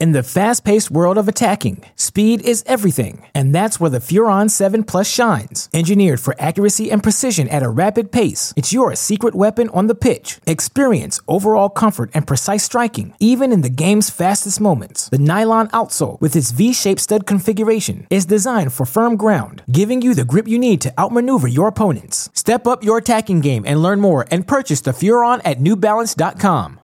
In the fast-paced world of attacking, speed is everything, and that's where the Furon 7 Plus shines. Engineered for accuracy and precision at a rapid pace, it's your secret weapon on the pitch. Experience overall comfort and precise striking, even in the game's fastest moments. The nylon outsole, with its V-shaped stud configuration, is designed for firm ground, giving you the grip you need to outmaneuver your opponents. Step up your attacking game and learn more, and purchase the Furon at NewBalance.com.